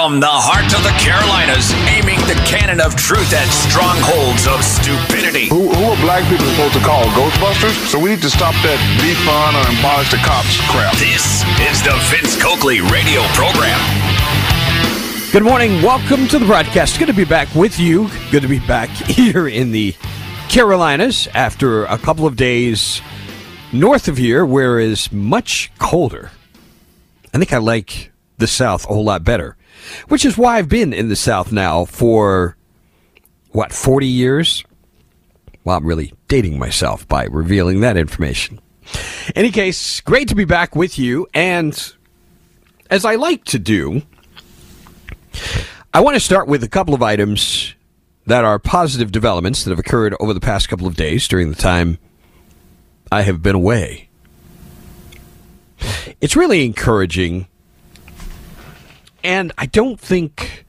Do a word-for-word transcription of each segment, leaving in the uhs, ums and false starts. From the heart of the Carolinas, aiming the cannon of truth at strongholds of stupidity. Who, who are black people supposed to call? Ghostbusters? So we need to stop that be fun or abolish the cops crap. This is the Vince Coakley radio program. Good morning. Welcome to the broadcast. Good to be back with you. Good to be back here in the Carolinas after a couple of days north of here where it's much colder. I think I like the South a whole lot better. Which is why I've been in the South now for, what, forty years? Well, I'm really dating myself by revealing that information. In any case, great to be back with you. And as I like to do, I want to start with a couple of items that are positive developments that have occurred over the past couple of days during the time I have been away. It's really encouraging. And I don't think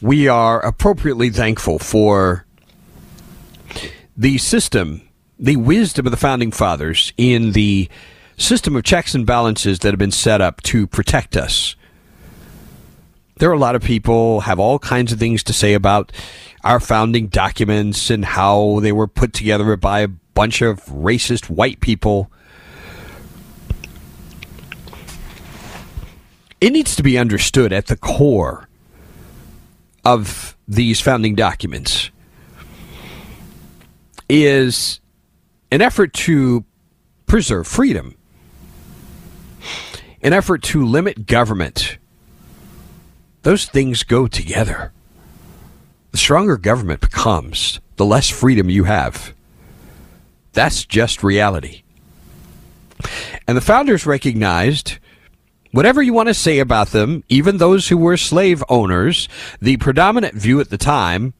we are appropriately thankful for the system, the wisdom of the Founding Fathers in the system of checks and balances that have been set up to protect us. There are a lot of people who have all kinds of things to say about our founding documents and how they were put together by a bunch of racist white people. It needs to be understood at the core of these founding documents is an effort to preserve freedom, an effort to limit government. Those things go together. The stronger government becomes, the less freedom you have. That's just reality. And the founders recognized whatever you want to say about them, even those who were slave owners, the predominant view at the time,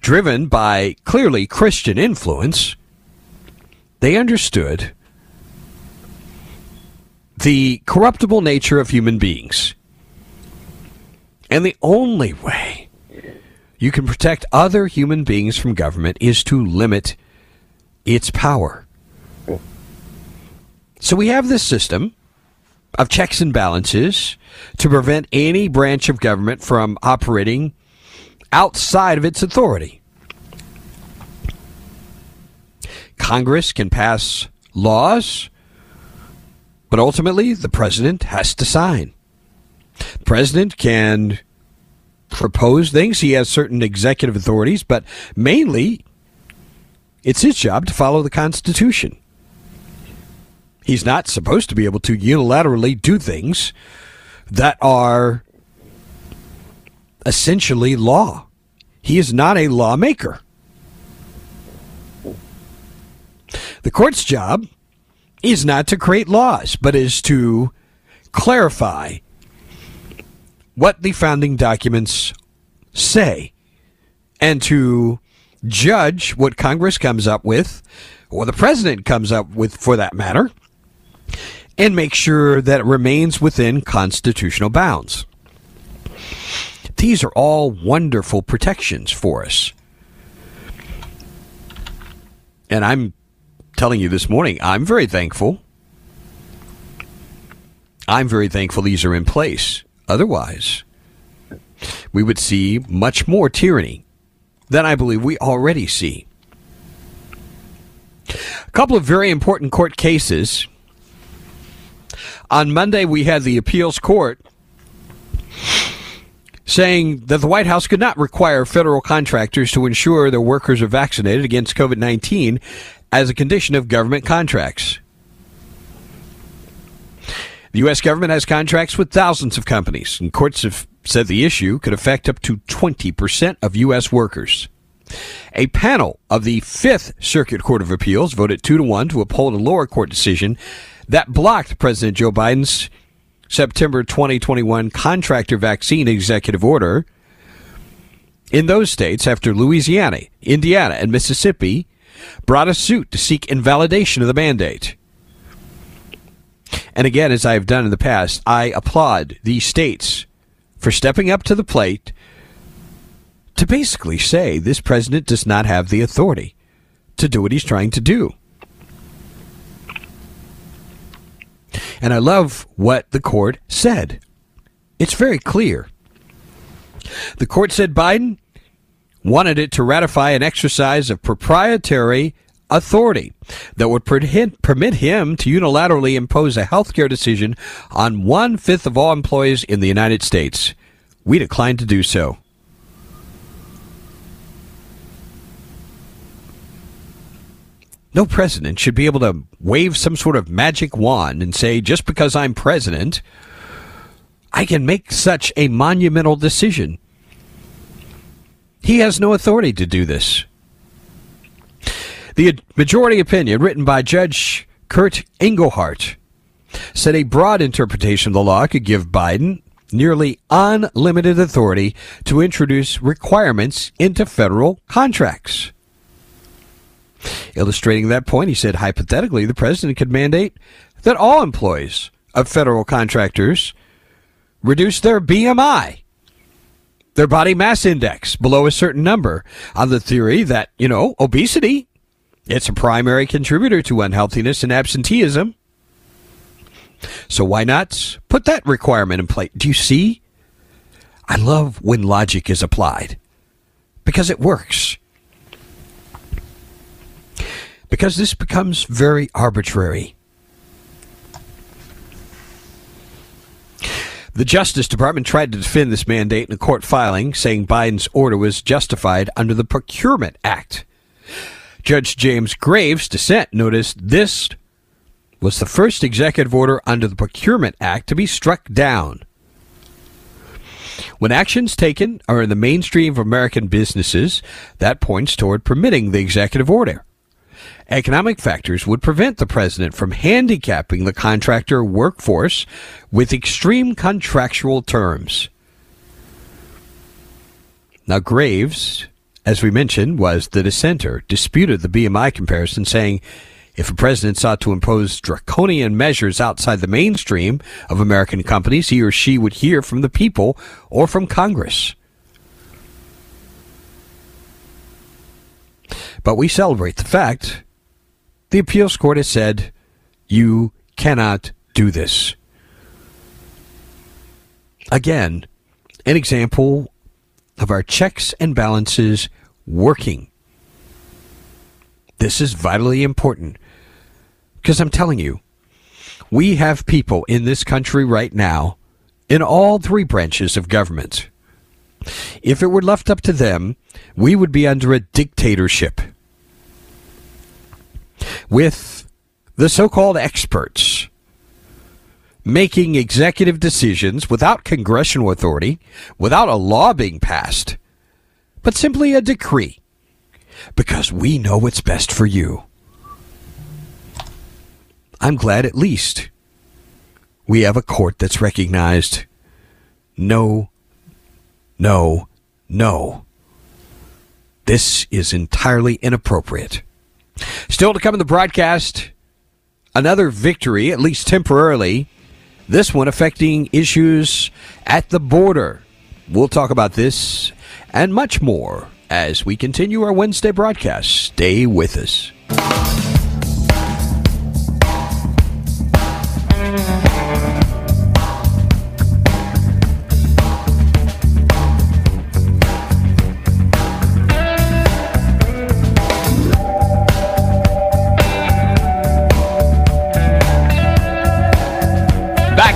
driven by clearly Christian influence, they understood the corruptible nature of human beings. And the only way you can protect other human beings from government is to limit its power. So we have this system of checks and balances to prevent any branch of government from operating outside of its authority. Congress can pass laws, but ultimately the president has to sign. The president can propose things. He has certain executive authorities, but mainly it's his job to follow the Constitution. He's not supposed to be able to unilaterally do things that are essentially law. He is not a lawmaker. The court's job is not to create laws, but is to clarify what the founding documents say and to judge what Congress comes up with, or the president comes up with for that matter, and make sure that it remains within constitutional bounds. These are all wonderful protections for us. And I'm telling you this morning, I'm very thankful. I'm very thankful these are in place. Otherwise, we would see much more tyranny than I believe we already see. A couple of very important court cases. On Monday, we had the appeals court saying that the White House could not require federal contractors to ensure their workers are vaccinated against covid nineteen as a condition of government contracts. The U S government has contracts with thousands of companies, and courts have said the issue could affect up to twenty percent of U S workers. A panel of the Fifth Circuit Court of Appeals voted two to one to uphold a lower court decision that blocked President Joe Biden's September twenty twenty-one contractor vaccine executive order in those states after Louisiana, Indiana, and Mississippi brought a suit to seek invalidation of the mandate. And again, as I have done in the past, I applaud these states for stepping up to the plate to basically say this president does not have the authority to do what he's trying to do. And I love what the court said. It's very clear. The court said Biden wanted it to ratify an exercise of proprietary authority that would permit him to unilaterally impose a health care decision on one-fifth of all employees in the United States. We declined to do so. No president should be able to wave some sort of magic wand and say, just because I'm president, I can make such a monumental decision. He has no authority to do this. The majority opinion, written by Judge Kurt Engelhardt, said a broad interpretation of the law could give Biden nearly unlimited authority to introduce requirements into federal contracts. Illustrating that point, he said, hypothetically, the president could mandate that all employees of federal contractors reduce their B M I, their body mass index, below a certain number, on the theory that, you know, obesity, it's a primary contributor to unhealthiness and absenteeism. So why not put that requirement in place? Do you see? I love when logic is applied, because it works. Because this becomes very arbitrary. The Justice Department tried to defend this mandate in a court filing, saying Biden's order was justified under the Procurement Act. Judge James Graves' dissent noticed this was the first executive order under the Procurement Act to be struck down. When actions taken are in the mainstream of American businesses, that points toward permitting the executive order. Economic factors would prevent the president from handicapping the contractor workforce with extreme contractual terms. Now, Graves, as we mentioned, was the dissenter, disputed the B M I comparison, saying if a president sought to impose draconian measures outside the mainstream of American companies, he or she would hear from the people or from Congress. But we celebrate the fact the appeals court has said, you cannot do this. Again, an example of our checks and balances working. This is vitally important, because I'm telling you, we have people in this country right now, in all three branches of government. If it were left up to them, we would be under a dictatorship with the so-called experts making executive decisions without congressional authority, without a law being passed, but simply a decree, because we know what's best for you. I'm glad at least we have a court that's recognized no No, no. This is entirely inappropriate. Still to come in the broadcast, another victory, at least temporarily, this one affecting issues at the border. We'll talk about this and much more as we continue our Wednesday broadcast. Stay with us.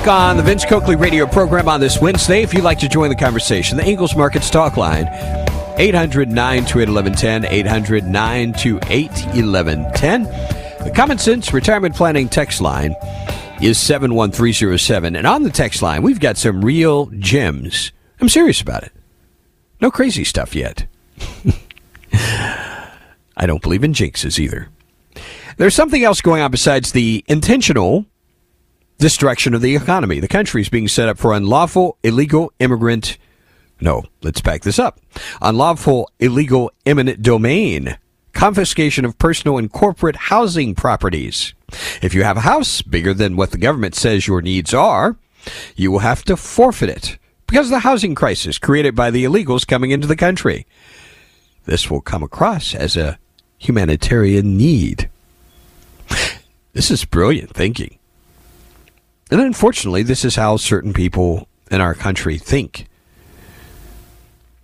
On the Vince Coakley radio program on this Wednesday. If you'd like to join the conversation, the Ingles Markets Talk Line, eight hundred, nine two eight, one one one zero, eight hundred, nine two eight, one one one zero. The Common Sense Retirement Planning text line is seven one three zero seven. And on the text line, we've got some real gems. I'm serious about it. No crazy stuff yet. I don't believe in jinxes either. There's something else going on besides the intentional destruction of the economy. The country is being set up for unlawful, illegal, immigrant... No, let's back this up. Unlawful, illegal, eminent domain. Confiscation of personal and corporate housing properties. If you have a house bigger than what the government says your needs are, you will have to forfeit it because of the housing crisis created by the illegals coming into the country. This will come across as a humanitarian need. This is brilliant thinking. And unfortunately, this is how certain people in our country think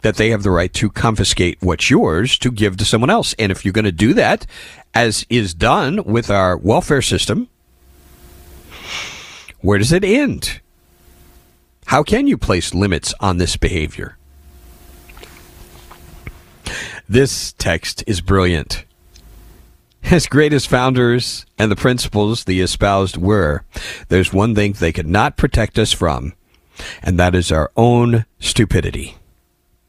that they have the right to confiscate what's yours to give to someone else. And if you're going to do that, as is done with our welfare system, where does it end? How can you place limits on this behavior? This text is brilliant. As great as founders and the principles they espoused were, there's one thing they could not protect us from, and that is our own stupidity.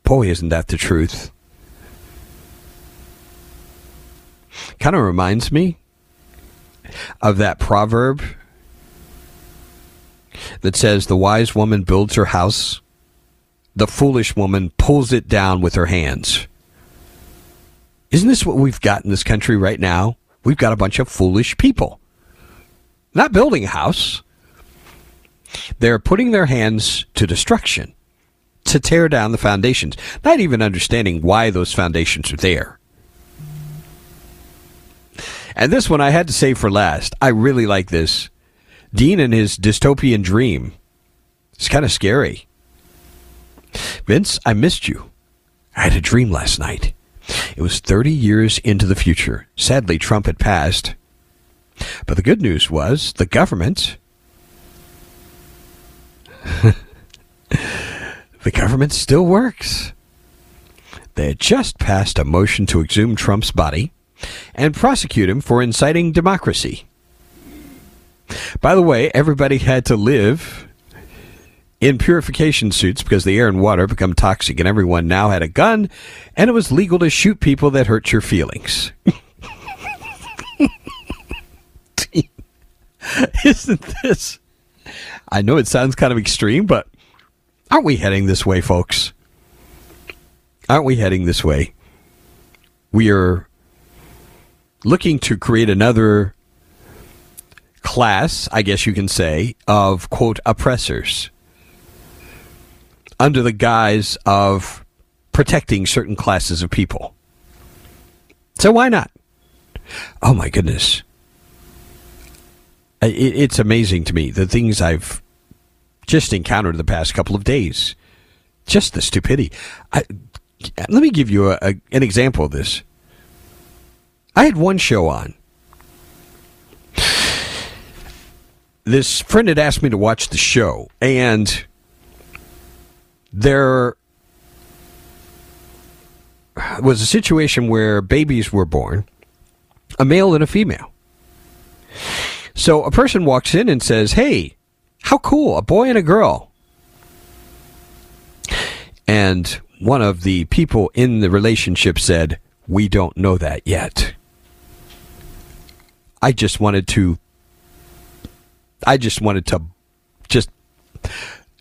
Boy, isn't that the truth? Kind of reminds me of that proverb that says the wise woman builds her house, the foolish woman pulls it down with her hands. Isn't this what we've got in this country right now? We've got a bunch of foolish people. Not building a house. They're putting their hands to destruction, to tear down the foundations, not even understanding why those foundations are there. And this one I had to save for last. I really like this. Dean and his dystopian dream. It's kind of scary. Vince, I missed you. I had a dream last night. It was thirty years into the future. Sadly, Trump had passed. But the good news was the government, the government still works. They had just passed a motion to exhume Trump's body and prosecute him for inciting democracy. By the way, everybody had to live in purification suits because the air and water become toxic, and everyone now had a gun, and it was legal to shoot people that hurt your feelings. Isn't this? I know it sounds kind of extreme, but aren't we heading this way, folks? Aren't we heading this way? We are looking to create another class, I guess you can say, of, quote, oppressors, under the guise of protecting certain classes of people. So why not? Oh, my goodness. It's amazing to me, the things I've just encountered the past couple of days. Just the stupidity. I, let me give you a, a, an example of this. I had one show on. This friend had asked me to watch the show, and there was a situation where babies were born, a male and a female. So a person walks in and says, hey, how cool, a boy and a girl. And one of the people in the relationship said, we don't know that yet. I just wanted to, I just wanted to just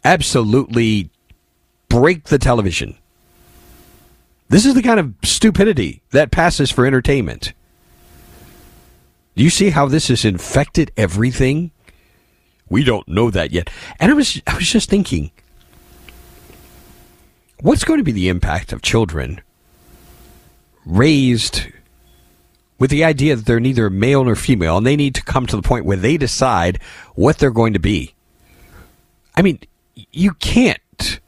absolutely break the television. This is the kind of stupidity that passes for entertainment. Do you see how this has infected everything? We don't know that yet. And I was I was just thinking, what's going to be the impact of children raised with the idea that they're neither male nor female, and they need to come to the point where they decide what they're going to be? I mean, you can't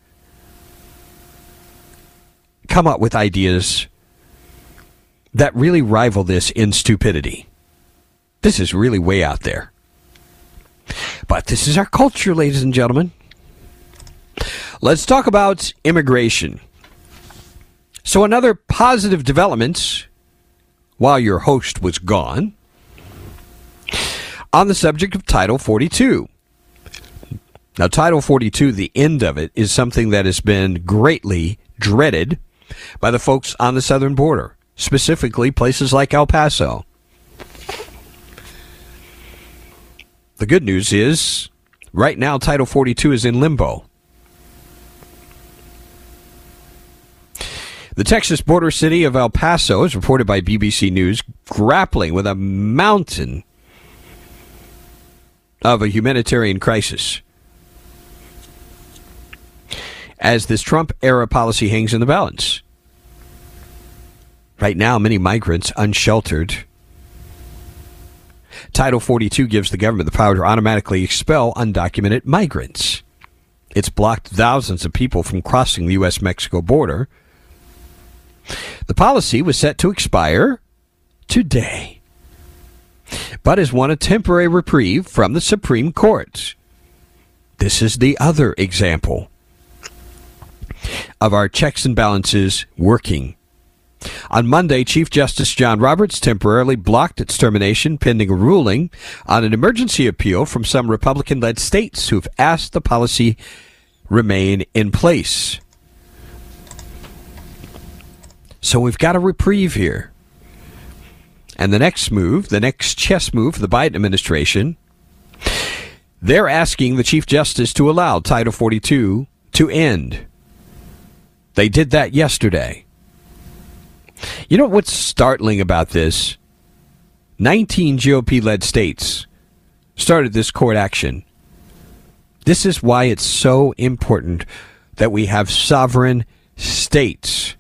come up with ideas that really rival this in stupidity. This is really way out there. But this is our culture, ladies and gentlemen. Let's talk about immigration. So another positive development while your host was gone on the subject of Title forty-two. Now, Title forty-two, the end of it, is something that has been greatly dreaded by the folks on the southern border, specifically places like El Paso. The good news is, right now, Title forty-two is in limbo. The Texas border city of El Paso, as reported by B B C News, grappling with a mountain of a humanitarian crisis as this Trump-era policy hangs in the balance. Right now, many migrants unsheltered. Title forty-two gives the government the power to automatically expel undocumented migrants. It's blocked thousands of people from crossing the U S Mexico border. The policy was set to expire today, but has won a temporary reprieve from the Supreme Court. This is the other example of our checks and balances working. On Monday, Chief Justice John Roberts temporarily blocked its termination pending a ruling on an emergency appeal from some Republican-led states who have asked the policy remain in place. So we've got a reprieve here. And the next move, the next chess move of the Biden administration, they're asking the Chief Justice to allow Title forty-two to end. They did that yesterday. You know what's startling about this? nineteen G O P-led states started this court action. This is why it's so important that we have sovereign states.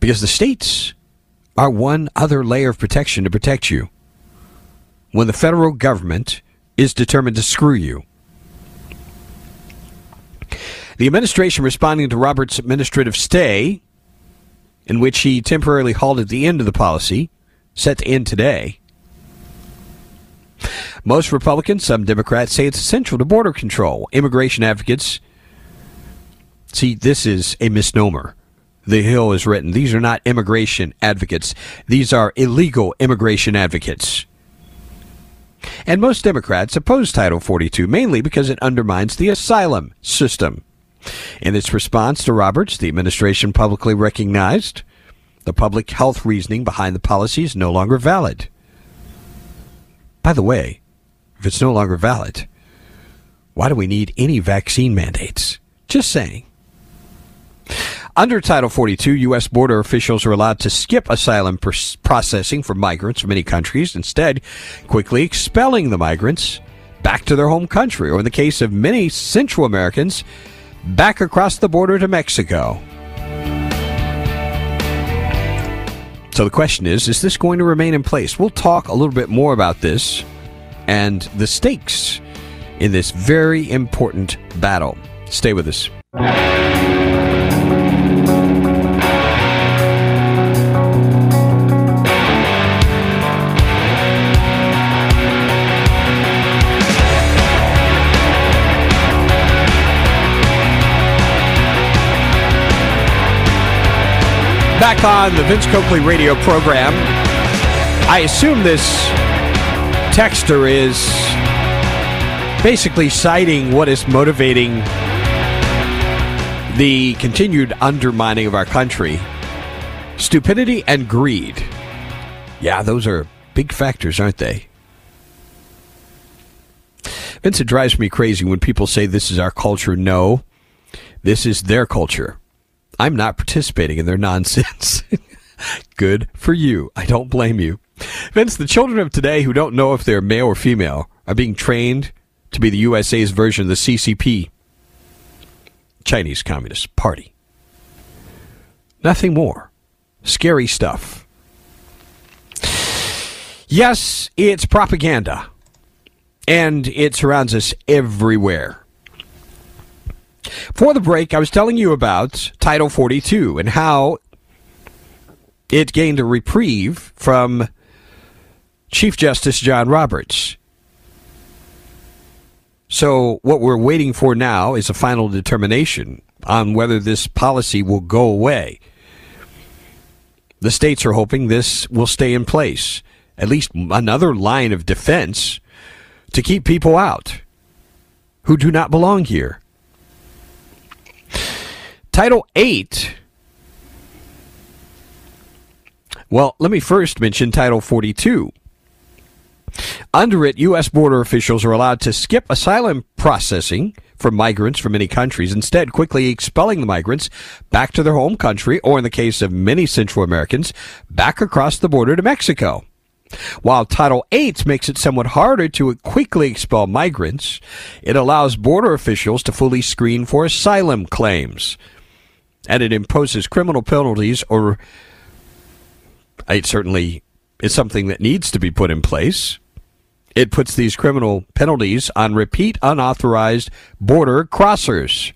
Because the states are one other layer of protection to protect you when the federal government is determined to screw you. The administration responding to Roberts' administrative stay, in which he temporarily halted the end of the policy, set to end today. Most Republicans, some Democrats, say it's essential to border control. Immigration advocates, see, this is a misnomer. The Hill has written, these are not immigration advocates. These are illegal immigration advocates. And most Democrats oppose Title forty-two, mainly because it undermines the asylum system. In its response to Roberts, the administration publicly recognized the public health reasoning behind the policy is no longer valid. By the way, if it's no longer valid, why do we need any vaccine mandates? Just saying. Under Title forty-two, U S border officials are allowed to skip asylum pr- processing for migrants from many countries, instead quickly expelling the migrants back to their home country, or in the case of many Central Americans, back across the border to Mexico. So the question is, is this going to remain in place? We'll talk a little bit more about this and the stakes in this very important battle. Stay with us. Back on the Vince Coakley radio program. I assume this texter is basically citing what is motivating the continued undermining of our country. Stupidity and greed. Yeah, those are big factors, aren't they? Vince, it drives me crazy when people say this is our culture. No, this is their culture. I'm not participating in their nonsense. Good for you. I don't blame you. Vince, the children of today who don't know if they're male or female are being trained to be the U S A's version of the C C P, Chinese Communist Party. Nothing more. Scary stuff. Yes, it's propaganda, and it surrounds us everywhere. For the break, I was telling you about Title forty-two and how it gained a reprieve from Chief Justice John Roberts. So what we're waiting for now is a final determination on whether this policy will go away. The states are hoping this will stay in place, at least another line of defense to keep people out who do not belong here. Title eight, well, let me first mention Title forty-two. Under it, U S border officials are allowed to skip asylum processing for migrants from many countries, instead quickly expelling the migrants back to their home country, or in the case of many Central Americans, back across the border to Mexico. While Title eight makes it somewhat harder to quickly expel migrants, it allows border officials to fully screen for asylum claims. And it imposes criminal penalties, or it certainly is something that needs to be put in place. It puts these criminal penalties on repeat unauthorized border crossers.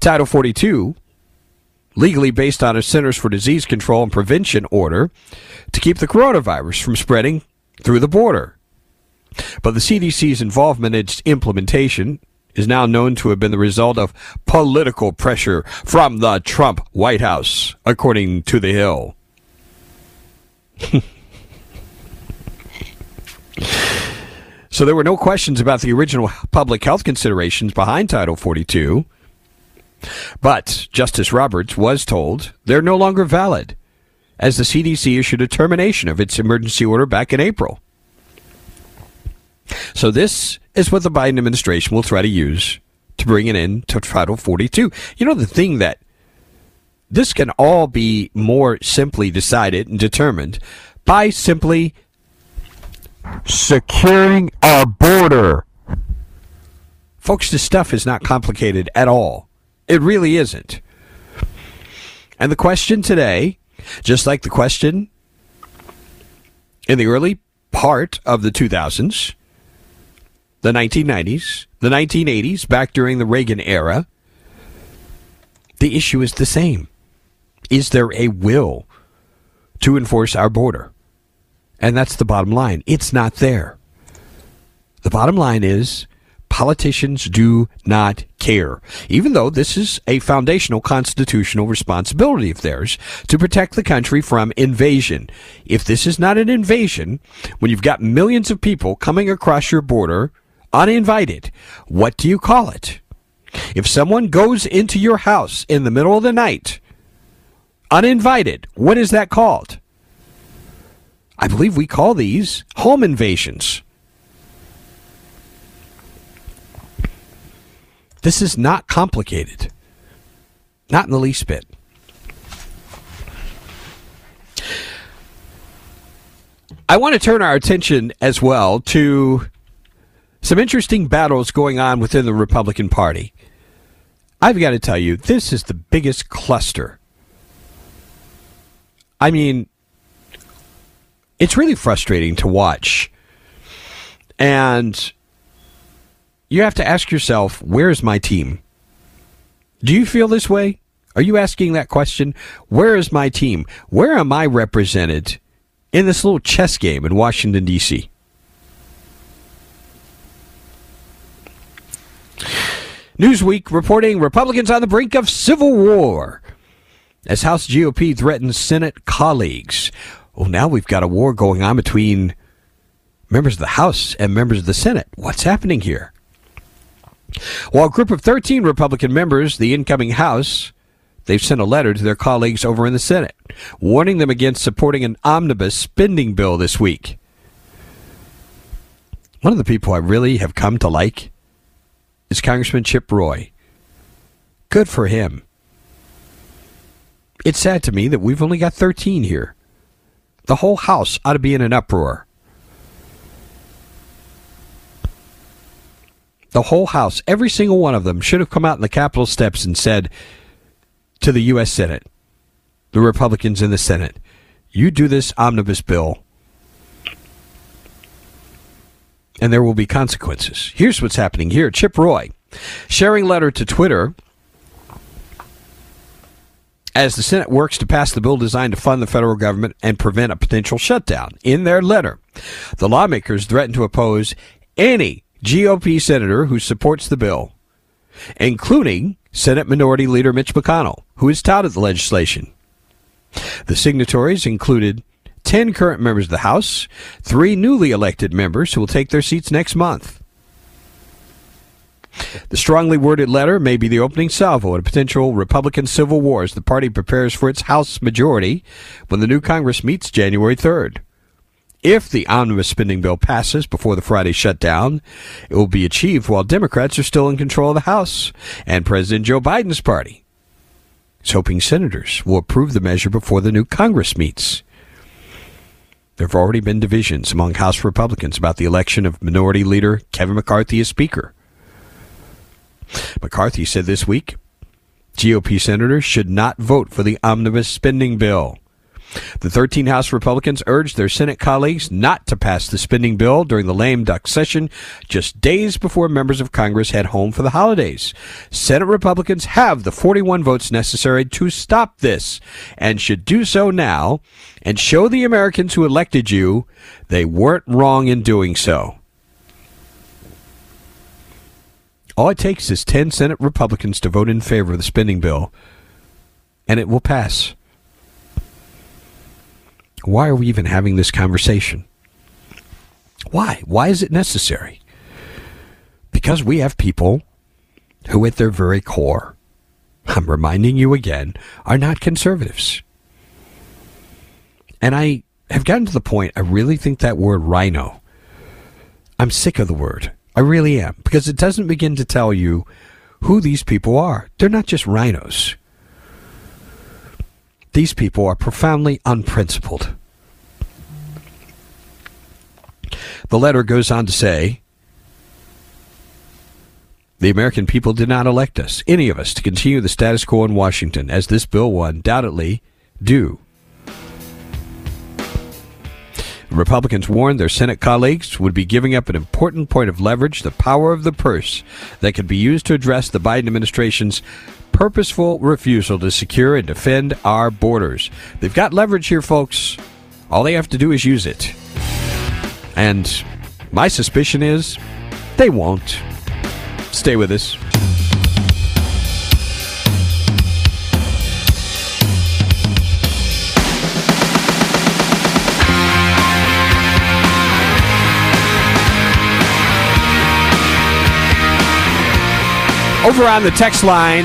Title forty-two, legally based on a Centers for Disease Control and Prevention order to keep the coronavirus from spreading through the border. But the C D C's involvement in its implementation is now known to have been the result of political pressure from the Trump White House, according to The Hill. So there were no questions about the original public health considerations behind Title forty-two, but Justice Roberts was told they're no longer valid, as the C D C issued a termination of its emergency order back in April. So this is what the Biden administration will try to use to bring an end to Title forty-two. You know, the thing that this can all be more simply decided and determined by simply securing our border. Folks, this stuff is not complicated at all. It really isn't. And the question today, just like the question in the early part of the two thousands, the nineteen nineties, the nineteen eighties, back during the Reagan era, the issue is the same. Is there a will to enforce our border? And that's the bottom line. It's not there. The bottom line is politicians do not care, even though this is a foundational constitutional responsibility of theirs to protect the country from invasion. If this is not an invasion, when you've got millions of people coming across your border uninvited, what do you call it? If someone goes into your house in the middle of the night uninvited, what is that called? I believe we call these home invasions. This is not complicated. Not in the least bit. I want to turn our attention as well to some interesting battles going on within the Republican Party. I've got to tell you, this is the biggest cluster. I mean, it's really frustrating to watch. And you have to ask yourself, where's my team? Do you feel this way? Are you asking that question? Where is my team? Where am I represented in this little chess game in Washington, D C? Newsweek reporting Republicans on the brink of civil war as House G O P threatens Senate colleagues. Well, now we've got a war going on between members of the House and members of the Senate. What's happening here? While a group of thirteen Republican members, the incoming House, they've sent a letter to their colleagues over in the Senate, warning them against supporting an omnibus spending bill this week. One of the people I really have come to like is Congressman Chip Roy. Good for him. It's sad to me that we've only got thirteen here. The whole House ought to be in an uproar. The whole House, every single one of them, should have come out in the Capitol steps and said to the U S Senate, the Republicans in the Senate, you do this omnibus bill, and there will be consequences. Here's what's happening here. Chip Roy, sharing letter to Twitter, as the Senate works to pass the bill designed to fund the federal government and prevent a potential shutdown. In their letter, the lawmakers threaten to oppose any G O P senator who supports the bill, including Senate Minority Leader Mitch McConnell, who has touted the legislation. The signatories included ten current members of the House, three newly elected members who will take their seats next month. The strongly worded letter may be the opening salvo at a potential Republican civil war as the party prepares for its House majority when the new Congress meets January third. If the omnibus spending bill passes before the Friday shutdown, it will be achieved while Democrats are still in control of the House, and President Joe Biden's party is hoping senators will approve the measure before the new Congress meets. There have already been divisions among House Republicans about the election of Minority Leader Kevin McCarthy as Speaker. McCarthy said this week, G O P senators should not vote for the omnibus spending bill. The thirteen House Republicans urged their Senate colleagues not to pass the spending bill during the lame duck session just days before members of Congress head home for the holidays. Senate Republicans have the forty-one votes necessary to stop this and should do so now and show the Americans who elected you they weren't wrong in doing so. All it takes is ten Senate Republicans to vote in favor of the spending bill, and it will pass. Why are we even having this conversation? Why? Why is it necessary? Because we have people who, at their very core, I'm reminding you again, are not conservatives. And I have gotten to the point, I really think that word rhino, I'm sick of the word. I really am, because it doesn't begin to tell you who these people are. They're not just rhinos. These people are profoundly unprincipled. The letter goes on to say, the American people did not elect us, any of us, to continue the status quo in Washington, as this bill will undoubtedly do. Republicans warned their Senate colleagues would be giving up an important point of leverage, the power of the purse, that could be used to address the Biden administration's purposeful refusal to secure and defend our borders. They've got leverage here, folks. All they have to do is use it. And my suspicion is they won't. Stay with us. Over on the text line,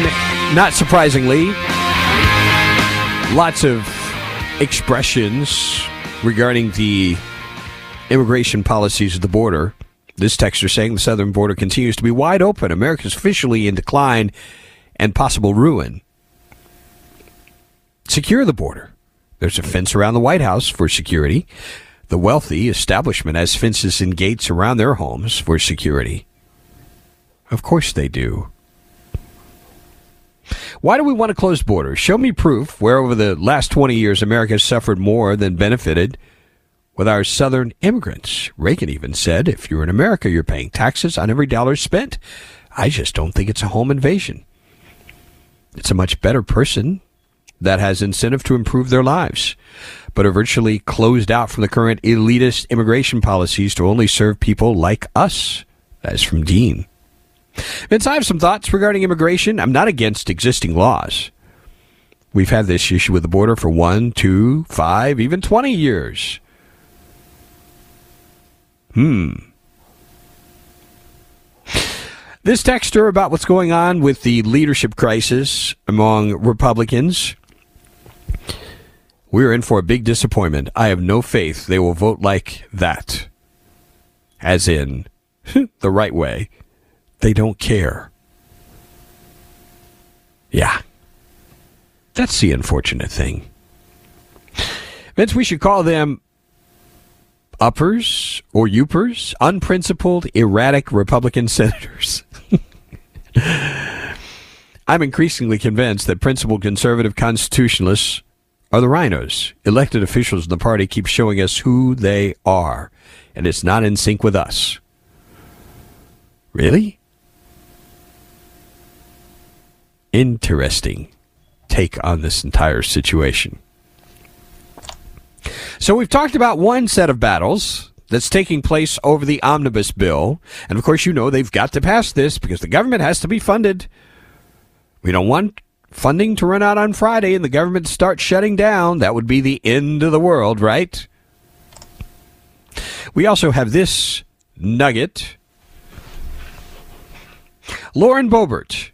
not surprisingly, lots of expressions regarding the immigration policies at the border. This texter saying the southern border continues to be wide open. America's officially in decline and possible ruin. Secure the border. There's a fence around the White House for security. The wealthy establishment has fences and gates around their homes for security. Of course they do. Why do we want to close borders? Show me proof where over the last twenty years America has suffered more than benefited with our southern immigrants. Reagan even said, if you're in America, you're paying taxes on every dollar spent. I just don't think it's a home invasion. It's a much better person that has incentive to improve their lives, but are virtually closed out from the current elitist immigration policies to only serve people like us. That's from Dean. Vince, I have some thoughts regarding immigration. I'm not against existing laws. We've had this issue with the border for one, two, five, even twenty years. Hmm. This texter about what's going on with the leadership crisis among Republicans. We're in for a big disappointment. I have no faith they will vote like that. As in, the right way. They don't care. Yeah. That's the unfortunate thing. Vince, we should call them uppers or youpers, unprincipled, erratic Republican senators. I'm increasingly convinced that principled conservative constitutionalists are the rhinos. Elected officials in the party keep showing us who they are, and it's not in sync with us. Really? Interesting take on this entire situation. So we've talked about one set of battles that's taking place over the omnibus bill. And of course, you know, they've got to pass this because the government has to be funded. We don't want funding to run out on Friday and the government starts shutting down. That would be the end of the world, right? We also have this nugget. Lauren Boebert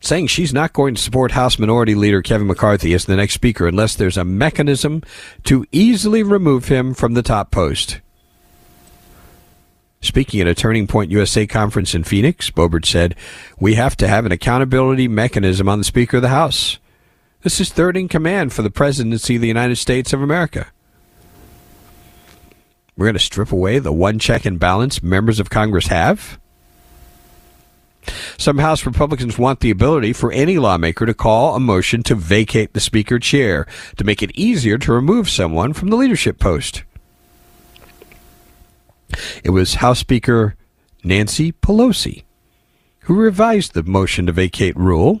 saying she's not going to support House Minority Leader Kevin McCarthy as the next speaker unless there's a mechanism to easily remove him from the top post. Speaking at a Turning Point U S A conference in Phoenix, Boebert said, we have to have an accountability mechanism on the Speaker of the House. This is third in command for the presidency of the United States of America. We're going to strip away the one check and balance members of Congress have. Some House Republicans want the ability for any lawmaker to call a motion to vacate the speaker chair to make it easier to remove someone from the leadership post. It was House Speaker Nancy Pelosi who revised the motion to vacate rule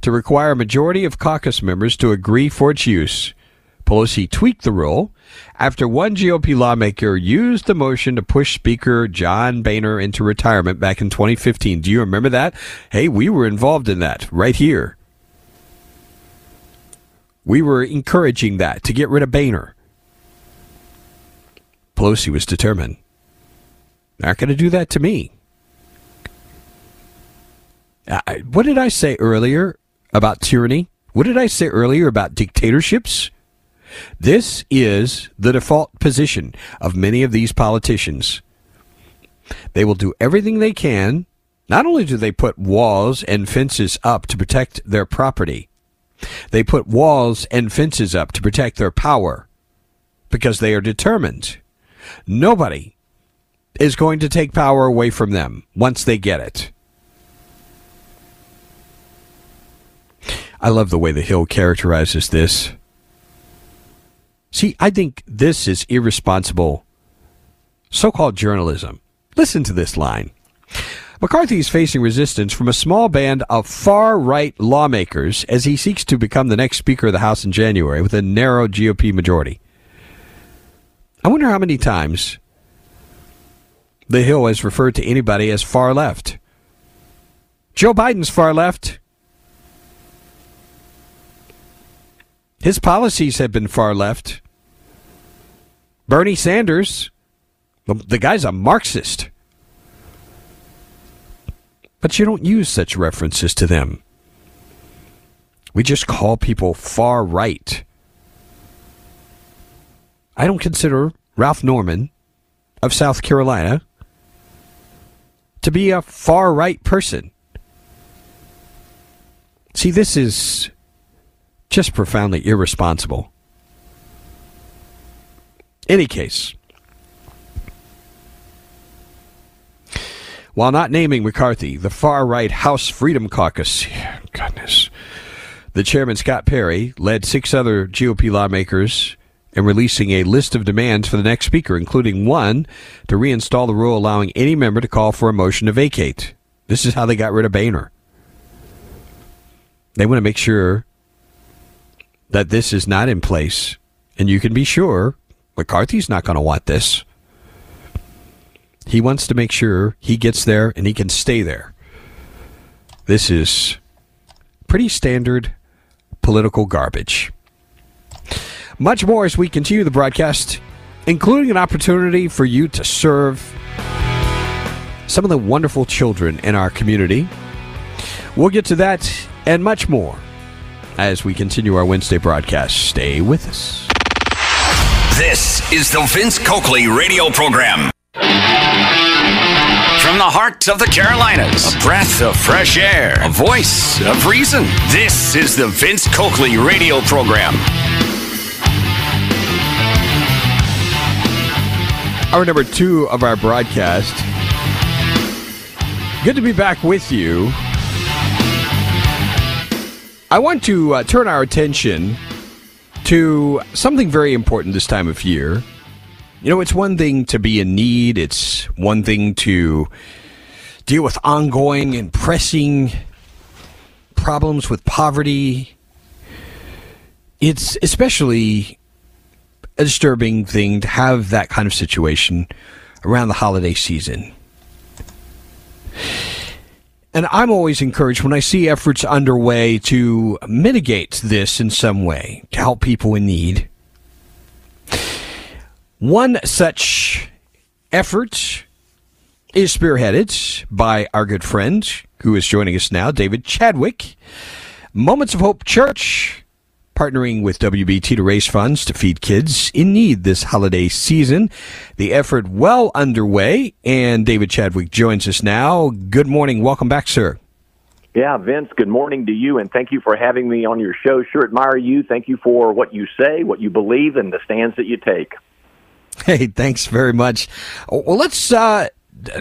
to require a majority of caucus members to agree for its use. Pelosi tweaked the rule after one G O P lawmaker used the motion to push Speaker John Boehner into retirement back in twenty fifteen. Do you remember that? Hey, we were involved in that right here. We were encouraging that to get rid of Boehner. Pelosi was determined. They're not going to do that to me. I, what did I say earlier about tyranny? What did I say earlier about dictatorships? This is the default position of many of these politicians. They will do everything they can. Not only do they put walls and fences up to protect their property, they put walls and fences up to protect their power because they are determined. Nobody is going to take power away from them once they get it. I love the way The Hill characterizes this. See, I think this is irresponsible so-called journalism. Listen to this line. McCarthy is facing resistance from a small band of far-right lawmakers as he seeks to become the next Speaker of the House in January with a narrow G O P majority. I wonder how many times The Hill has referred to anybody as far left. Joe Biden's far left. His policies have been far left. Bernie Sanders, the guy's a Marxist. But you don't use such references to them. We just call people far right. I don't consider Ralph Norman of South Carolina to be a far right person. See, this is just profoundly irresponsible. Any case, while not naming McCarthy, the far-right House Freedom Caucus, goodness, the chairman Scott Perry led six other G O P lawmakers in releasing a list of demands for the next speaker, including one to reinstall the rule allowing any member to call for a motion to vacate. This is how they got rid of Boehner. They want to make sure that this is not in place, and you can be sure McCarthy's not going to want this. He wants to make sure he gets there and he can stay there. This is pretty standard political garbage. Much more as we continue the broadcast, including an opportunity for you to serve some of the wonderful children in our community. We'll get to that and much more as we continue our Wednesday broadcast. Stay with us. This is the Vince Coakley radio program. From the heart of the Carolinas, a breath of fresh air, a voice of reason. This is the Vince Coakley radio program. Hour number two of our broadcast. Good to be back with you. I want to uh, turn our attention to something very important this time of year. You know, it's one thing to be in need. It's one thing to deal with ongoing and pressing problems with poverty. It's especially a disturbing thing to have that kind of situation around the holiday season. And I'm always encouraged when I see efforts underway to mitigate this in some way, to help people in need. One such effort is spearheaded by our good friend who is joining us now, David Chadwick. Moments of Hope Church, partnering with W B T to raise funds to feed kids in need this holiday season. The effort well underway, and David Chadwick joins us now. Good morning. Welcome back, sir. Yeah, Vince, good morning to you, and thank you for having me on your show. Sure admire you. Thank you for what you say, what you believe, and the stands that you take. Hey, thanks very much. Well, let's uh,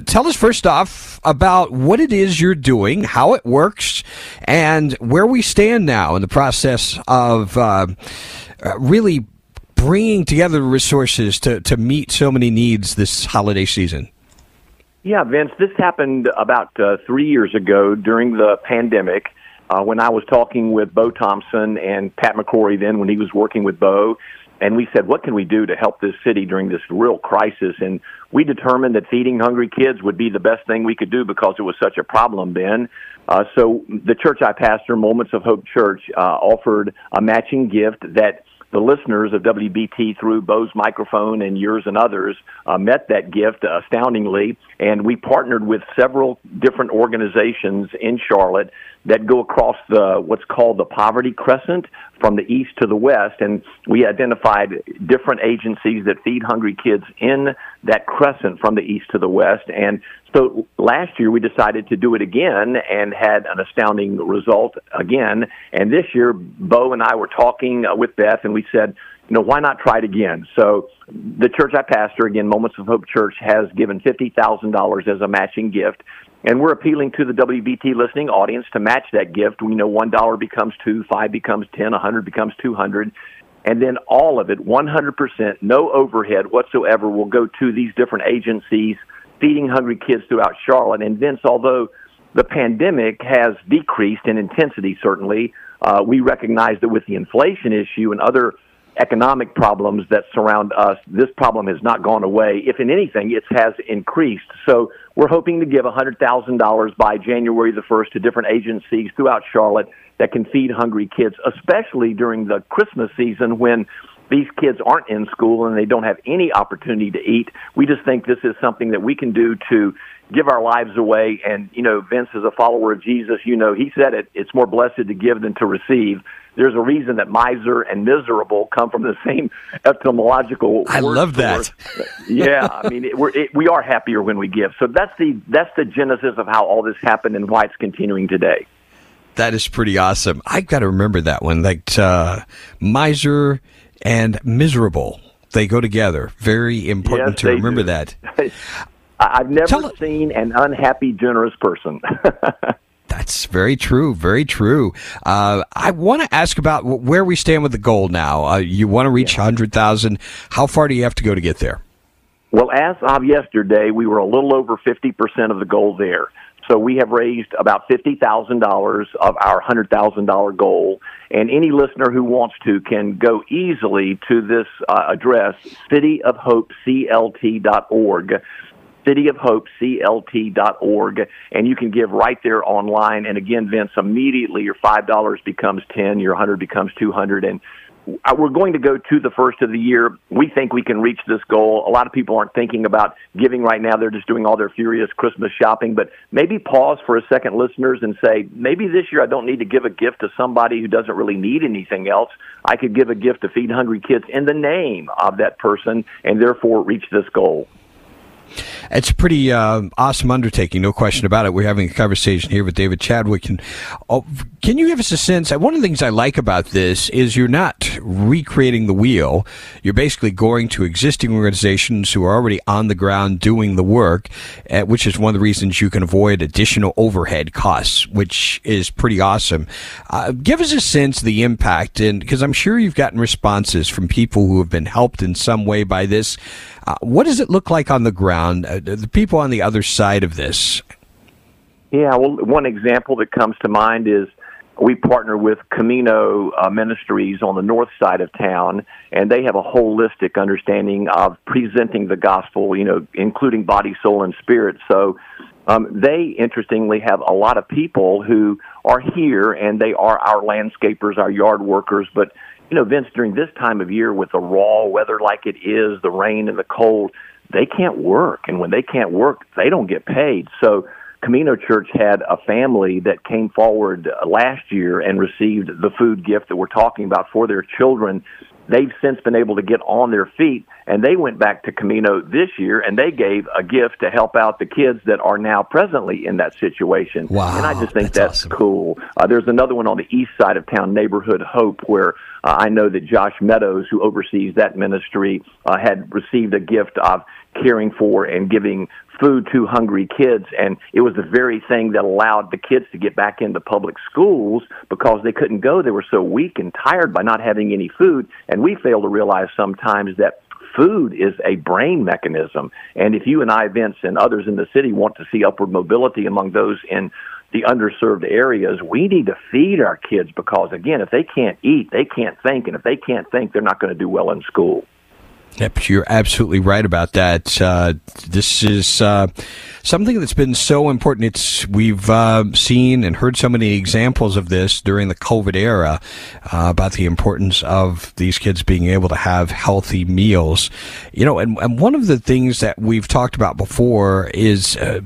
tell us first off about what it is you're doing, how it works, and where we stand now in the process of uh, really bringing together resources to, to meet so many needs this holiday season. Yeah, Vince, this happened about uh, three years ago during the pandemic uh, when I was talking with Beau Thompson and Pat McCrory then when he was working with Beau. And we said, what can we do to help this city during this real crisis? And we determined that feeding hungry kids would be the best thing we could do because it was such a problem then. Uh, so the church I pastor, Moments of Hope Church, uh, offered a matching gift that the listeners of W B T through Beau's microphone and yours and others uh, met that gift astoundingly. And we partnered with several different organizations in Charlotte that go across the what's called the poverty crescent from the east to the west. And we identified different agencies that feed hungry kids in that crescent from the east to the west. And so last year we decided to do it again and had an astounding result again. And this year, Beau and I were talking with Beth and we said, you know, why not try it again? So the church I pastor, again, Moments of Hope Church, has given fifty thousand dollars as a matching gift. And we're appealing to the W B T listening audience to match that gift. We know one dollar becomes two, five becomes ten, one hundred becomes two hundred. And then all of it, one hundred percent, no overhead whatsoever, will go to these different agencies feeding hungry kids throughout Charlotte. And Vince, although the pandemic has decreased in intensity, certainly, uh, we recognize that with the inflation issue and other economic problems that surround us, this problem has not gone away. If in anything, it has increased. So we're hoping to give one hundred thousand dollars by January the first to different agencies throughout Charlotte that can feed hungry kids, especially during the Christmas season when these kids aren't in school and they don't have any opportunity to eat. We just think this is something that we can do to give our lives away. And, you know, Vince is a follower of Jesus. You know, he said it, it's more blessed to give than to receive. There's a reason that miser and miserable come from the same etymological. I word love that. Yeah, I mean, it, we're, it, we are happier when we give. So that's the that's the genesis of how all this happened and why it's continuing today. That is pretty awesome. I've got to remember that one. Like uh, miser and miserable, they go together. Very important yes, to remember do. that. I've never Tell seen it. an unhappy, generous person. That's very true, very true. Uh, I want to ask about where we stand with the goal now. Uh, you want to reach yeah. one hundred thousand. How far do you have to go to get there? Well, as of yesterday, we were a little over fifty percent of the goal there. So we have raised about fifty thousand dollars of our one hundred thousand dollars goal. And any listener who wants to can go easily to this uh, address, city of hope c l t dot org. city of hope c l t dot org, and you can give right there online. And again, Vince, immediately your five dollars becomes ten, your one hundred becomes two hundred, and we're going to go to the first of the year. We think we can reach this goal. A lot of people aren't thinking about giving right now. They're just doing all their furious Christmas shopping, but maybe pause for a second, listeners, and say, maybe this year I don't need to give a gift to somebody who doesn't really need anything else. I could give a gift to feed hungry kids in the name of that person and therefore reach this goal. It's a pretty uh, awesome undertaking, no question about it. We're having a conversation here with David Chadwick. And, oh, can you give us a sense? One of the things I like about this is you're not recreating the wheel. You're basically going to existing organizations who are already on the ground doing the work, uh, which is one of the reasons you can avoid additional overhead costs, which is pretty awesome. Uh, give us a sense of the impact, and because I'm sure you've gotten responses from people who have been helped in some way by this. Uh, what does it look like on the ground, uh, the people on the other side of this? Yeah, well, one example that comes to mind is we partner with Camino uh, Ministries on the north side of town, and they have a holistic understanding of presenting the gospel, you know, including body, soul, and spirit. So um, they, interestingly, have a lot of people who are here, and they are our landscapers, our yard workers, but you know, Vince, during this time of year with the raw weather like it is, the rain and the cold, they can't work. And when they can't work, they don't get paid. So Camino Church had a family that came forward last year and received the food gift that we're talking about for their children. They've since been able to get on their feet, and they went back to Camino this year, and they gave a gift to help out the kids that are now presently in that situation. Wow, and I just think that's, that's awesome. Cool. Uh, there's another one on the east side of town, Neighborhood Hope, where uh, I know that Josh Meadows, who oversees that ministry, uh, had received a gift of caring for and giving food to hungry kids. And it was the very thing that allowed the kids to get back into public schools because they couldn't go. They were so weak and tired by not having any food. And we fail to realize sometimes that food is a brain mechanism. And if you and I, Vince, and others in the city want to see upward mobility among those in the underserved areas, we need to feed our kids because, again, if they can't eat, they can't think. And if they can't think, they're not going to do well in school. Yep, you're absolutely right about that. Uh, this is uh, something that's been so important. It's we've uh, seen and heard so many examples of this during the COVID era uh, about the importance of these kids being able to have healthy meals. You know, and, and one of the things that we've talked about before is uh,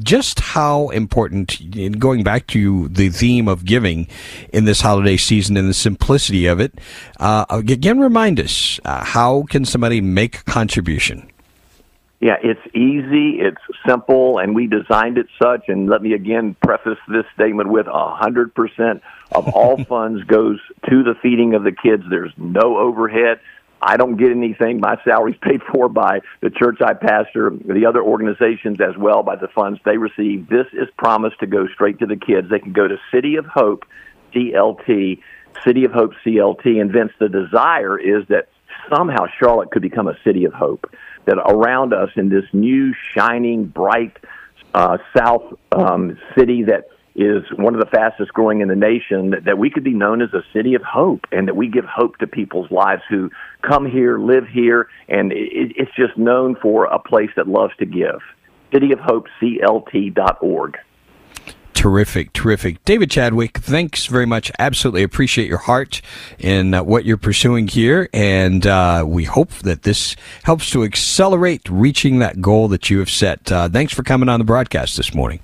just how important, in going back to the theme of giving in this holiday season and the simplicity of it, uh, again, remind us, uh, how can somebody make a contribution? Yeah, it's easy, it's simple, and we designed it such. And let me again preface this statement with one hundred percent of all funds goes to the feeding of the kids. There's no overhead. I don't get anything. My salary's paid for by the church I pastor, the other organizations as well, by the funds they receive. This is promised to go straight to the kids. They can go to City of Hope, C L T, City of Hope, C L T. And Vince, the desire is that somehow Charlotte could become a city of hope, that around us in this new, shining, bright uh, South um, city that is one of the fastest growing in the nation, that we could be known as a city of hope, and that we give hope to people's lives who come here, live here, and it's just known for a place that loves to give. city of hope c l t dot org. Terrific, terrific. David Chadwick, thanks very much. Absolutely appreciate your heart in uh, what you're pursuing here. And uh, we hope that this helps to accelerate reaching that goal that you have set. Uh, thanks for coming on the broadcast this morning.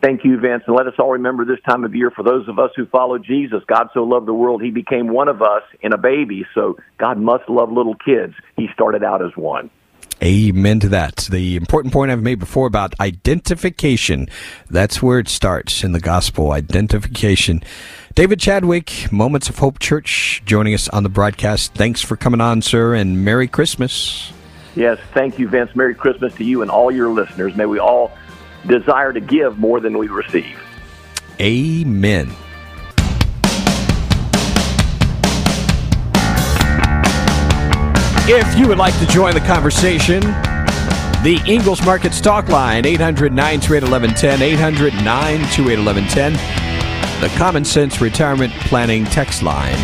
Thank you, Vince. And let us all remember this time of year, for those of us who follow Jesus, God so loved the world, he became one of us in a baby. So God must love little kids. He started out as one. Amen to that. The important point I've made before about identification, that's where it starts in the gospel, identification. David Chadwick, Moments of Hope Church, joining us on the broadcast. Thanks for coming on, sir, and Merry Christmas. Yes, thank you, Vince. Merry Christmas to you and all your listeners. May we all desire to give more than we receive. Amen. If you would like to join the conversation, the Ingles Markets Talk Line, eight hundred, nine two eight, one one one zero, eight hundred, nine two eight, one one one zero. The Common Sense Retirement Planning text line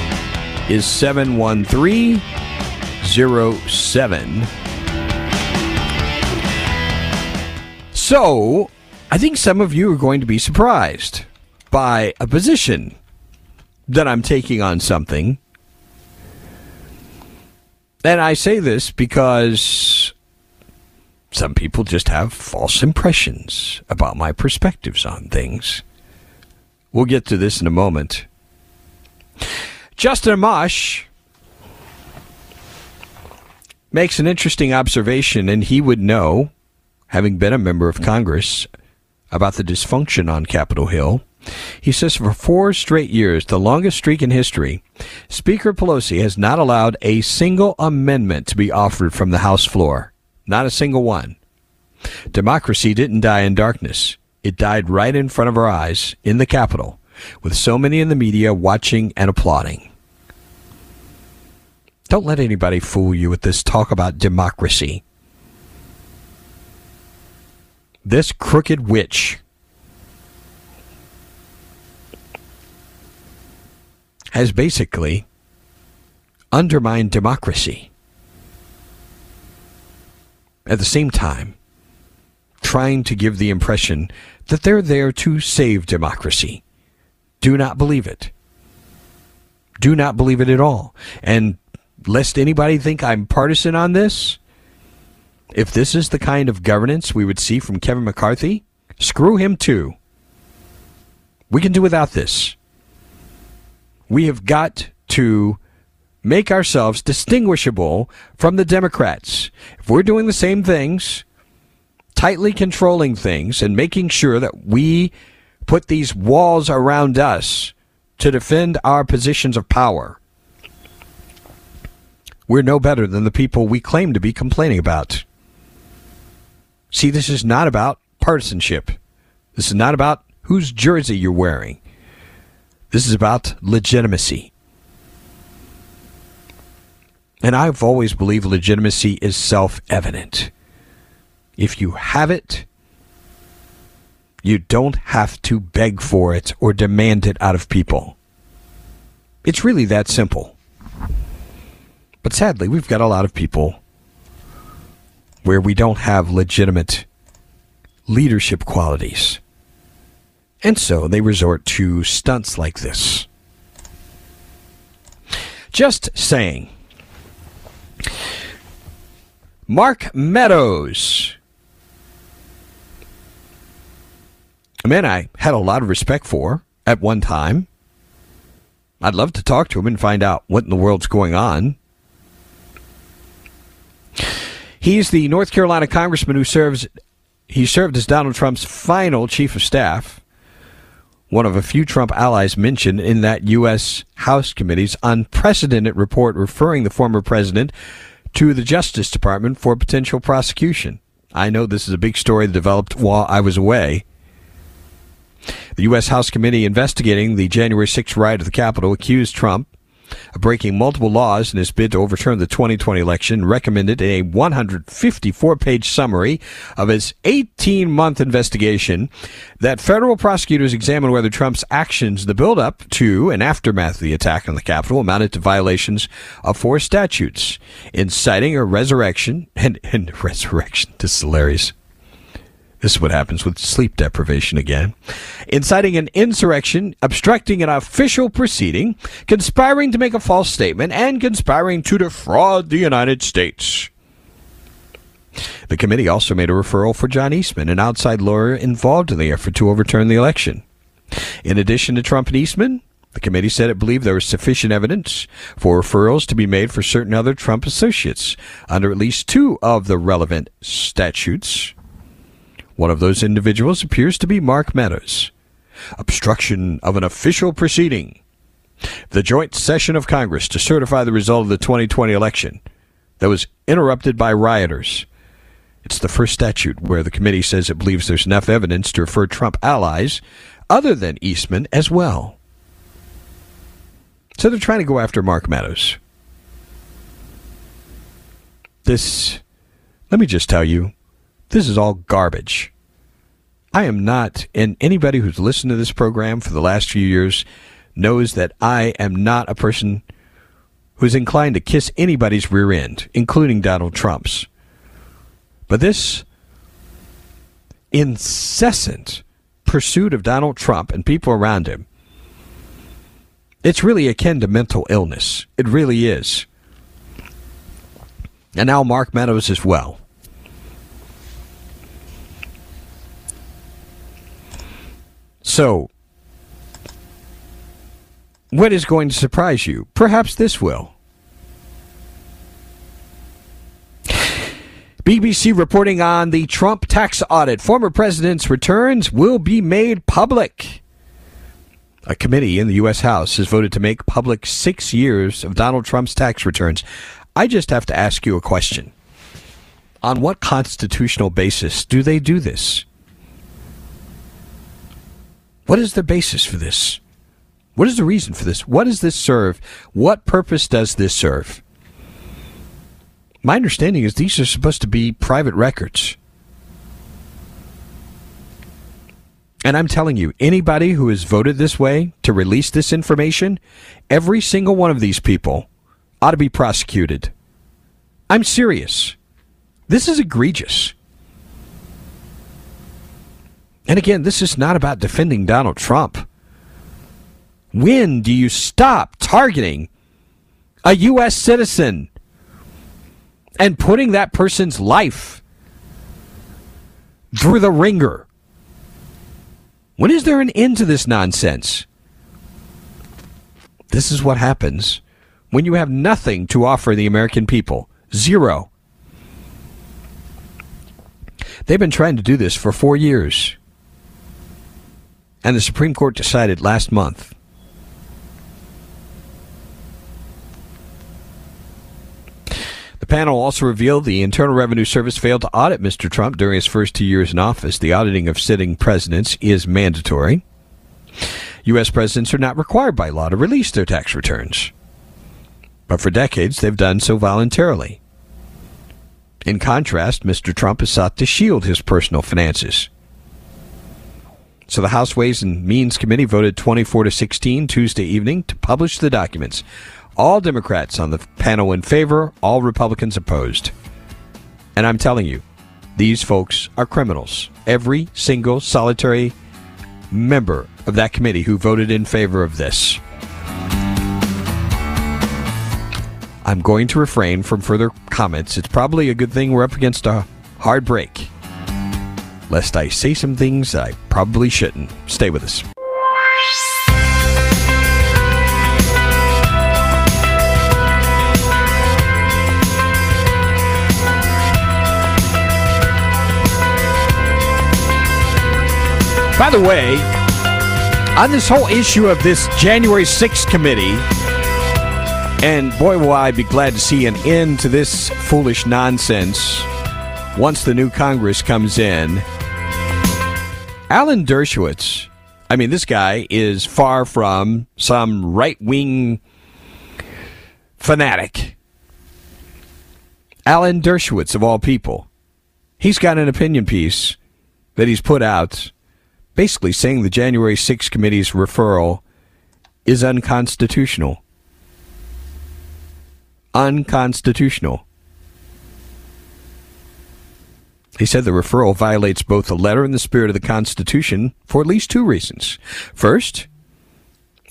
is seven one three zero seven. So, I think some of you are going to be surprised by a position that I'm taking on something. And I say this because some people just have false impressions about my perspectives on things. We'll get to this in a moment. Justin Amash makes an interesting observation, and he would know, having been a member of Congress, about the dysfunction on Capitol Hill. He says for four straight years, the longest streak in history, Speaker Pelosi has not allowed a single amendment to be offered from the House floor. Not a single one. Democracy didn't die in darkness. It died right in front of our eyes in the Capitol, with so many in the media watching and applauding. Don't let anybody fool you with this talk about democracy. This crooked witch has basically undermined democracy. At the same time, trying to give the impression that they're there to save democracy. Do not believe it. Do not believe it at all. And lest anybody think I'm partisan on this, if this is the kind of governance we would see from Kevin McCarthy, screw him too. We can do without this. We have got to make ourselves distinguishable from the Democrats. If we're doing the same things, tightly controlling things, and making sure that we put these walls around us to defend our positions of power, we're no better than the people we claim to be complaining about. See, this is not about partisanship. This is not about whose jersey you're wearing. This is about legitimacy. And I've always believed legitimacy is self-evident. If you have it, you don't have to beg for it or demand it out of people. It's really that simple. But sadly, we've got a lot of people where we don't have legitimate leadership qualities. And so they resort to stunts like this. Just saying. Mark Meadows. A man I had a lot of respect for at one time. I'd love to talk to him and find out what in the world's going on. He's the North Carolina congressman who serves, he served as Donald Trump's final chief of staff, one of a few Trump allies mentioned in that U S. House Committee's unprecedented report referring the former president to the Justice Department for potential prosecution. I know this is a big story that developed while I was away. The U S. House Committee investigating the January sixth riot at the Capitol accused Trump of breaking multiple laws in his bid to overturn the twenty twenty election, recommended a one hundred fifty-four page summary of his eighteen month investigation that federal prosecutors examined whether Trump's actions in the buildup to and aftermath of the attack on the Capitol amounted to violations of four statutes, inciting a resurrection, and, and resurrection, this is hilarious. This is what happens with sleep deprivation again. Inciting an insurrection, obstructing an official proceeding, conspiring to make a false statement, and conspiring to defraud the United States. The committee also made a referral for John Eastman, an outside lawyer involved in the effort to overturn the election. In addition to Trump and Eastman, the committee said it believed there was sufficient evidence for referrals to be made for certain other Trump associates under at least two of the relevant statutes. One of those individuals appears to be Mark Meadows. Obstruction of an official proceeding. The joint session of Congress to certify the result of the twenty twenty election that was interrupted by rioters. It's the first statute where the committee says it believes there's enough evidence to refer Trump allies other than Eastman as well. So they're trying to go after Mark Meadows. This, let me just tell you, this is all garbage. I am not, and anybody who's listened to this program for the last few years knows that I am not a person who's inclined to kiss anybody's rear end, including Donald Trump's. But this incessant pursuit of Donald Trump and people around him, it's really akin to mental illness. It really is. And now Mark Meadows as well. So, what is going to surprise you? Perhaps this will. B B C reporting on the Trump tax audit. Former president's returns will be made public. A committee in the U S. House has voted to make public six years of Donald Trump's tax returns. I just have to ask you a question. On what constitutional basis do they do this? What is the basis for this? What is the reason for this? What does this serve? What purpose does this serve? My understanding is these are supposed to be private records. And I'm telling you, anybody who has voted this way to release this information, every single one of these people ought to be prosecuted. I'm serious. This is egregious. And again, this is not about defending Donald Trump. When do you stop targeting a U S citizen and putting that person's life through the ringer? When is there an end to this nonsense? This is what happens when you have nothing to offer the American people. Zero. They've been trying to do this for four years. And the Supreme Court decided last month. The panel also revealed the Internal Revenue Service failed to audit Mister Trump during his first two years in office. The auditing of sitting presidents is mandatory. U S presidents are not required by law to release their tax returns, but for decades they've done so voluntarily. In contrast, Mister Trump has sought to shield his personal finances. So the House Ways and Means Committee voted twenty-four to sixteen Tuesday evening to publish the documents. All Democrats on the panel in favor, all Republicans opposed. And I'm telling you, these folks are criminals. Every single solitary member of that committee who voted in favor of this. I'm going to refrain from further comments. It's probably a good thing we're up against a hard break, lest I say some things that I probably shouldn't. Stay with us. By the way, on this whole issue of this January sixth committee, and boy, will I be glad to see an end to this foolish nonsense once the new Congress comes in. Alan Dershowitz, I mean, this guy is far from some right-wing fanatic. Alan Dershowitz, of all people, he's got an opinion piece that he's put out basically saying the January sixth committee's referral is unconstitutional. Unconstitutional. He said the referral violates both the letter and the spirit of the Constitution for at least two reasons. First,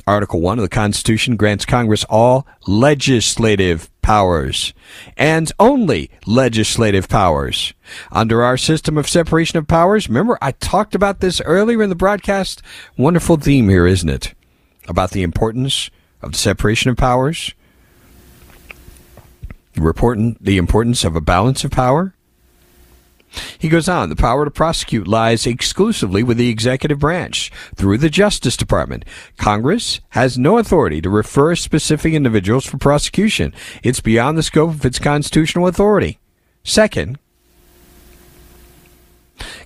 Article one of the Constitution grants Congress all legislative powers, and only legislative powers. Under our system of separation of powers, remember I talked about this earlier in the broadcast? Wonderful theme here, isn't it? About the importance of the separation of powers, the importance of a balance of power. He goes on, the power to prosecute lies exclusively with the executive branch through the Justice Department. Congress has no authority to refer specific individuals for prosecution. It's beyond the scope of its constitutional authority. Second,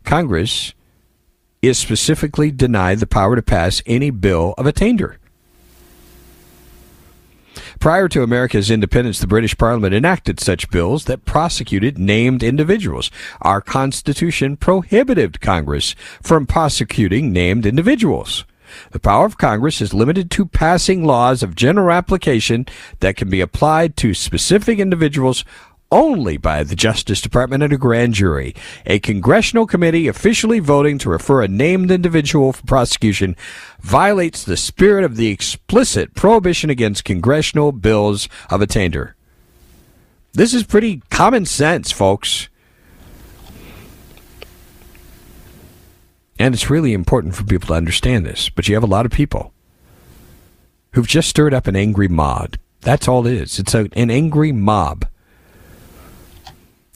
Congress is specifically denied the power to pass any bill of attainder. Prior to America's independence, the British Parliament enacted such bills that prosecuted named individuals. Our Constitution prohibited Congress from prosecuting named individuals. The power of Congress is limited to passing laws of general application that can be applied to specific individuals only by the Justice Department and a grand jury. A congressional committee officially voting to refer a named individual for prosecution violates the spirit of the explicit prohibition against congressional bills of attainder. This is pretty common sense, folks. And it's really important for people to understand this. But you have a lot of people who've just stirred up an angry mob. That's all it is. It's a, an angry mob.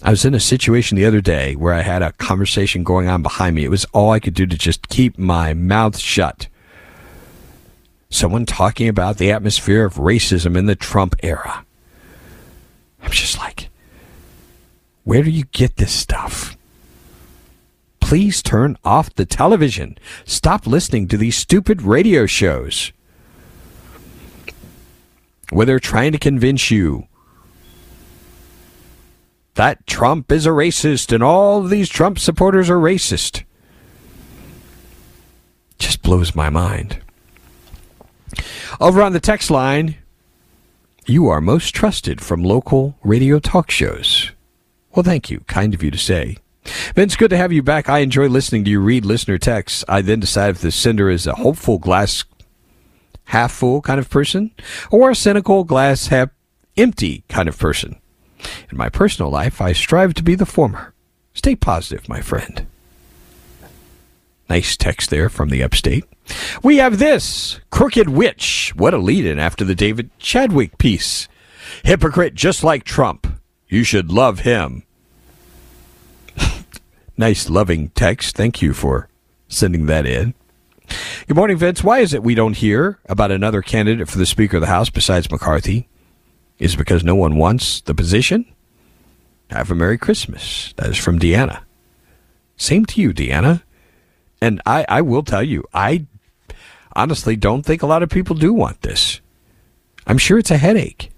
I was in a situation the other day where I had a conversation going on behind me. It was all I could do to just keep my mouth shut. Someone talking about the atmosphere of racism in the Trump era. I'm just like, where do you get this stuff? Please turn off the television. Stop listening to these stupid radio shows where they're trying to convince you that Trump is a racist and all these Trump supporters are racist. Just blows my mind. Over on the text line, you are most trusted from local radio talk shows. Well, thank you. Kind of you to say. Vince, good to have you back. I enjoy listening to you read listener texts. I then decide if the sender is a hopeful glass half full kind of person or a cynical glass half empty kind of person. In my personal life, I strive to be the former. Stay positive, my friend. Nice text there from the upstate. We have this. Crooked Witch. What a lead-in after the David Chadwick piece. Hypocrite just like Trump. You should love him. Nice loving text. Thank you for sending that in. Good morning, Vince. Why is it we don't hear about another candidate for the Speaker of the House besides McCarthy? Is it because no one wants the position? Have a Merry Christmas. That is from Deanna. Same to you, Deanna. And I, I will tell you, I honestly don't think a lot of people do want this. I'm sure it's a headache.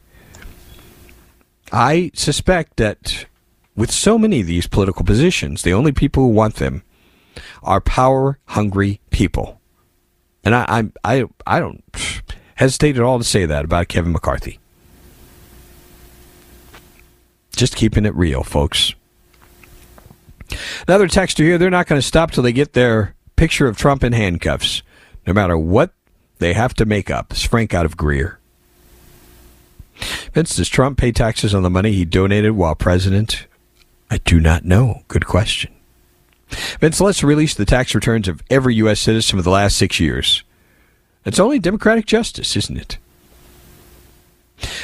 I suspect that with so many of these political positions, the only people who want them are power-hungry people. And I, I, I, I don't hesitate at all to say that about Kevin McCarthy. Just keeping it real, folks. Another texter here, they're not going to stop till they get their picture of Trump in handcuffs, no matter what they have to make up. It's Frank out of Greer. Vince, does Trump pay taxes on the money he donated while president? I do not know. Good question. Vince, let's release the tax returns of every U S citizen for the last six years. It's only democratic justice, isn't it?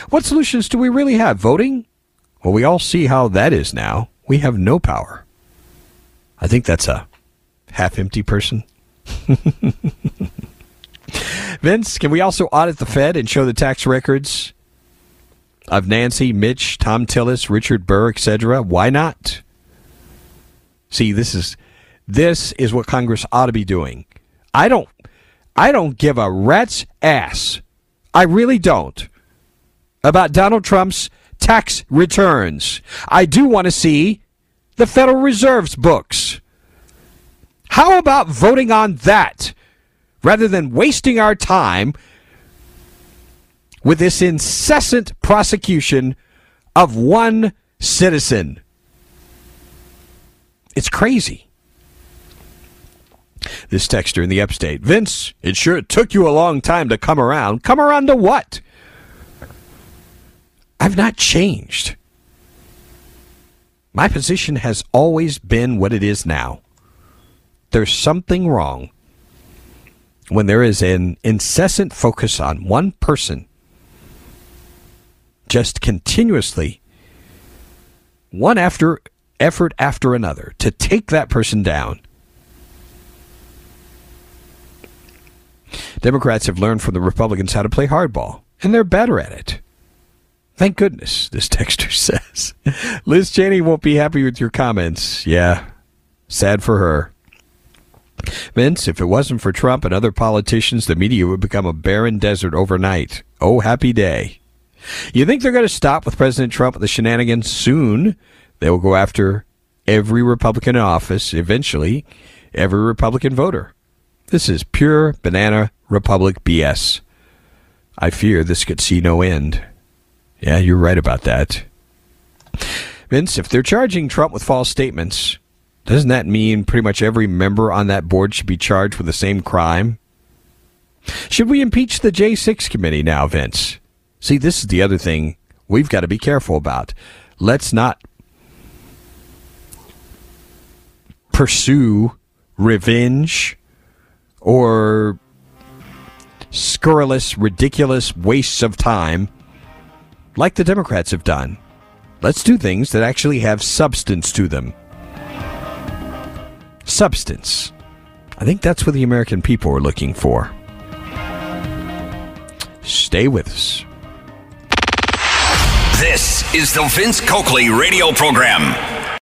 What solutions do we really have? Voting? Well, we all see how that is now. We have no power. I think that's a half-empty person. Vince, can we also audit the Fed and show the tax records of Nancy, Mitch, Tom Tillis, Richard Burr, et cetera? Why not? See, this is this is what Congress ought to be doing. I don't, I don't give a rat's ass. I really don't about Donald Trump's tax returns. I do want to see the Federal Reserve's books. How about voting on that rather than wasting our time with this incessant prosecution of one citizen? It's crazy. This texter in the upstate. Vince, it sure took you a long time to come around. Come around to what? I've not changed. My position has always been what it is now. There's something wrong when there is an incessant focus on one person, just continuously, one after effort after another, to take that person down. Democrats have learned from the Republicans how to play hardball, and they're better at it. Thank goodness, this texter says. Liz Cheney won't be happy with your comments. Yeah, sad for her. Vince, if it wasn't for Trump and other politicians, the media would become a barren desert overnight. Oh, happy day. You think they're going to stop with President Trump and the shenanigans soon? They will go after every Republican in office, eventually every Republican voter. This is pure banana Republic B S. I fear this could see no end. Yeah, you're right about that. Vince, if they're charging Trump with false statements, doesn't that mean pretty much every member on that board should be charged with the same crime? Should we impeach the J six committee now, Vince? See, this is the other thing we've got to be careful about. Let's not pursue revenge or scurrilous, ridiculous wastes of time like the Democrats have done. Let's do things that actually have substance to them. Substance. I think that's what the American people are looking for. Stay with us. This is the Vince Coakley radio program.